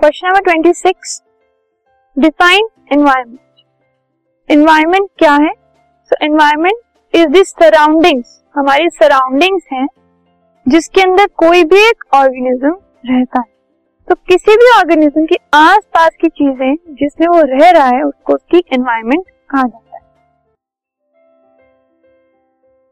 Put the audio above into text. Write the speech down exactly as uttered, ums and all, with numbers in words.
Question number छब्बीस, define environment. Environment क्या है? So environment is the surroundings, हमारी सराउंडिंग्स हैं जिसके अंदर कोई भी एक ऑर्गेनिज्म रहता है। तो किसी भी ऑर्गेनिज्म के आसपास की चीजें जिसमें वो रह रहा है उसको उसकी एनवायरनमेंट कहा जाता है।